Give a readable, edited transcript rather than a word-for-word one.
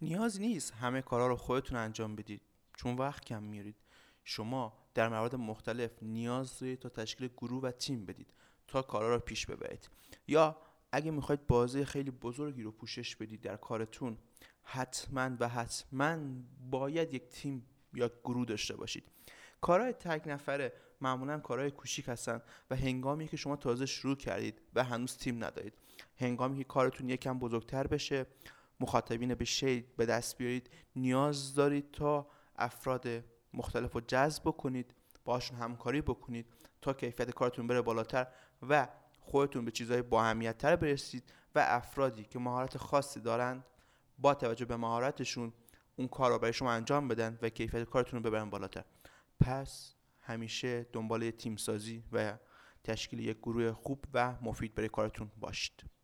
نیاز نیست همه کارا رو خودتون انجام بدید چون وقت کم میارید. شما در موارد مختلف نیاز دارید تا تشکیل گروه و تیم بدید تا کارا رو پیش ببرید. یا اگه میخواید بازه خیلی بزرگی رو پوشش بدید در کارتون، حتما باید یک تیم یا گروه داشته باشید. کارهای تک نفره معمولا کارهای کوچیک هستن و هنگامی که شما تازه شروع کردید و هنوز تیم ندارید، هنگامی که کارتون یکم بزرگتر بشه، مخاطبین به دست بیارید، نیاز دارید تا افراد مختلف رو جذب بکنید، باشون همکاری بکنید تا کیفیت کارتون بره بالاتر و خودتون به چیزهای با اهمیت تر برسید و افرادی که مهارت خاصی دارند با توجه به مهارتشون اون کار رو برای شما انجام بدن و کیفیت کارتون رو ببرن بالاتر. پس همیشه دنبال تیم سازی و تشکیل یک گروه خوب و مفید برای کارتون باشید.